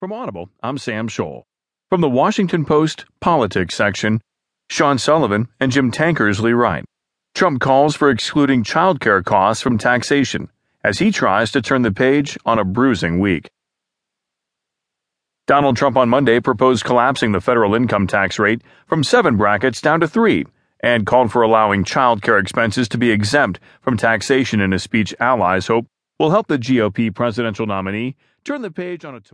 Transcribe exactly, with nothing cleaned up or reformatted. From Audible, I'm Sam Scholl. From the Washington Post Politics section, Sean Sullivan and Jim Tankersley write, Trump calls for excluding child care costs from taxation as he tries to turn the page on a bruising week. Donald Trump on Monday proposed collapsing the federal income tax rate from seven brackets down to three and called for allowing child care expenses to be exempt from taxation in a speech allies hope will help the G O P presidential nominee turn the page on a...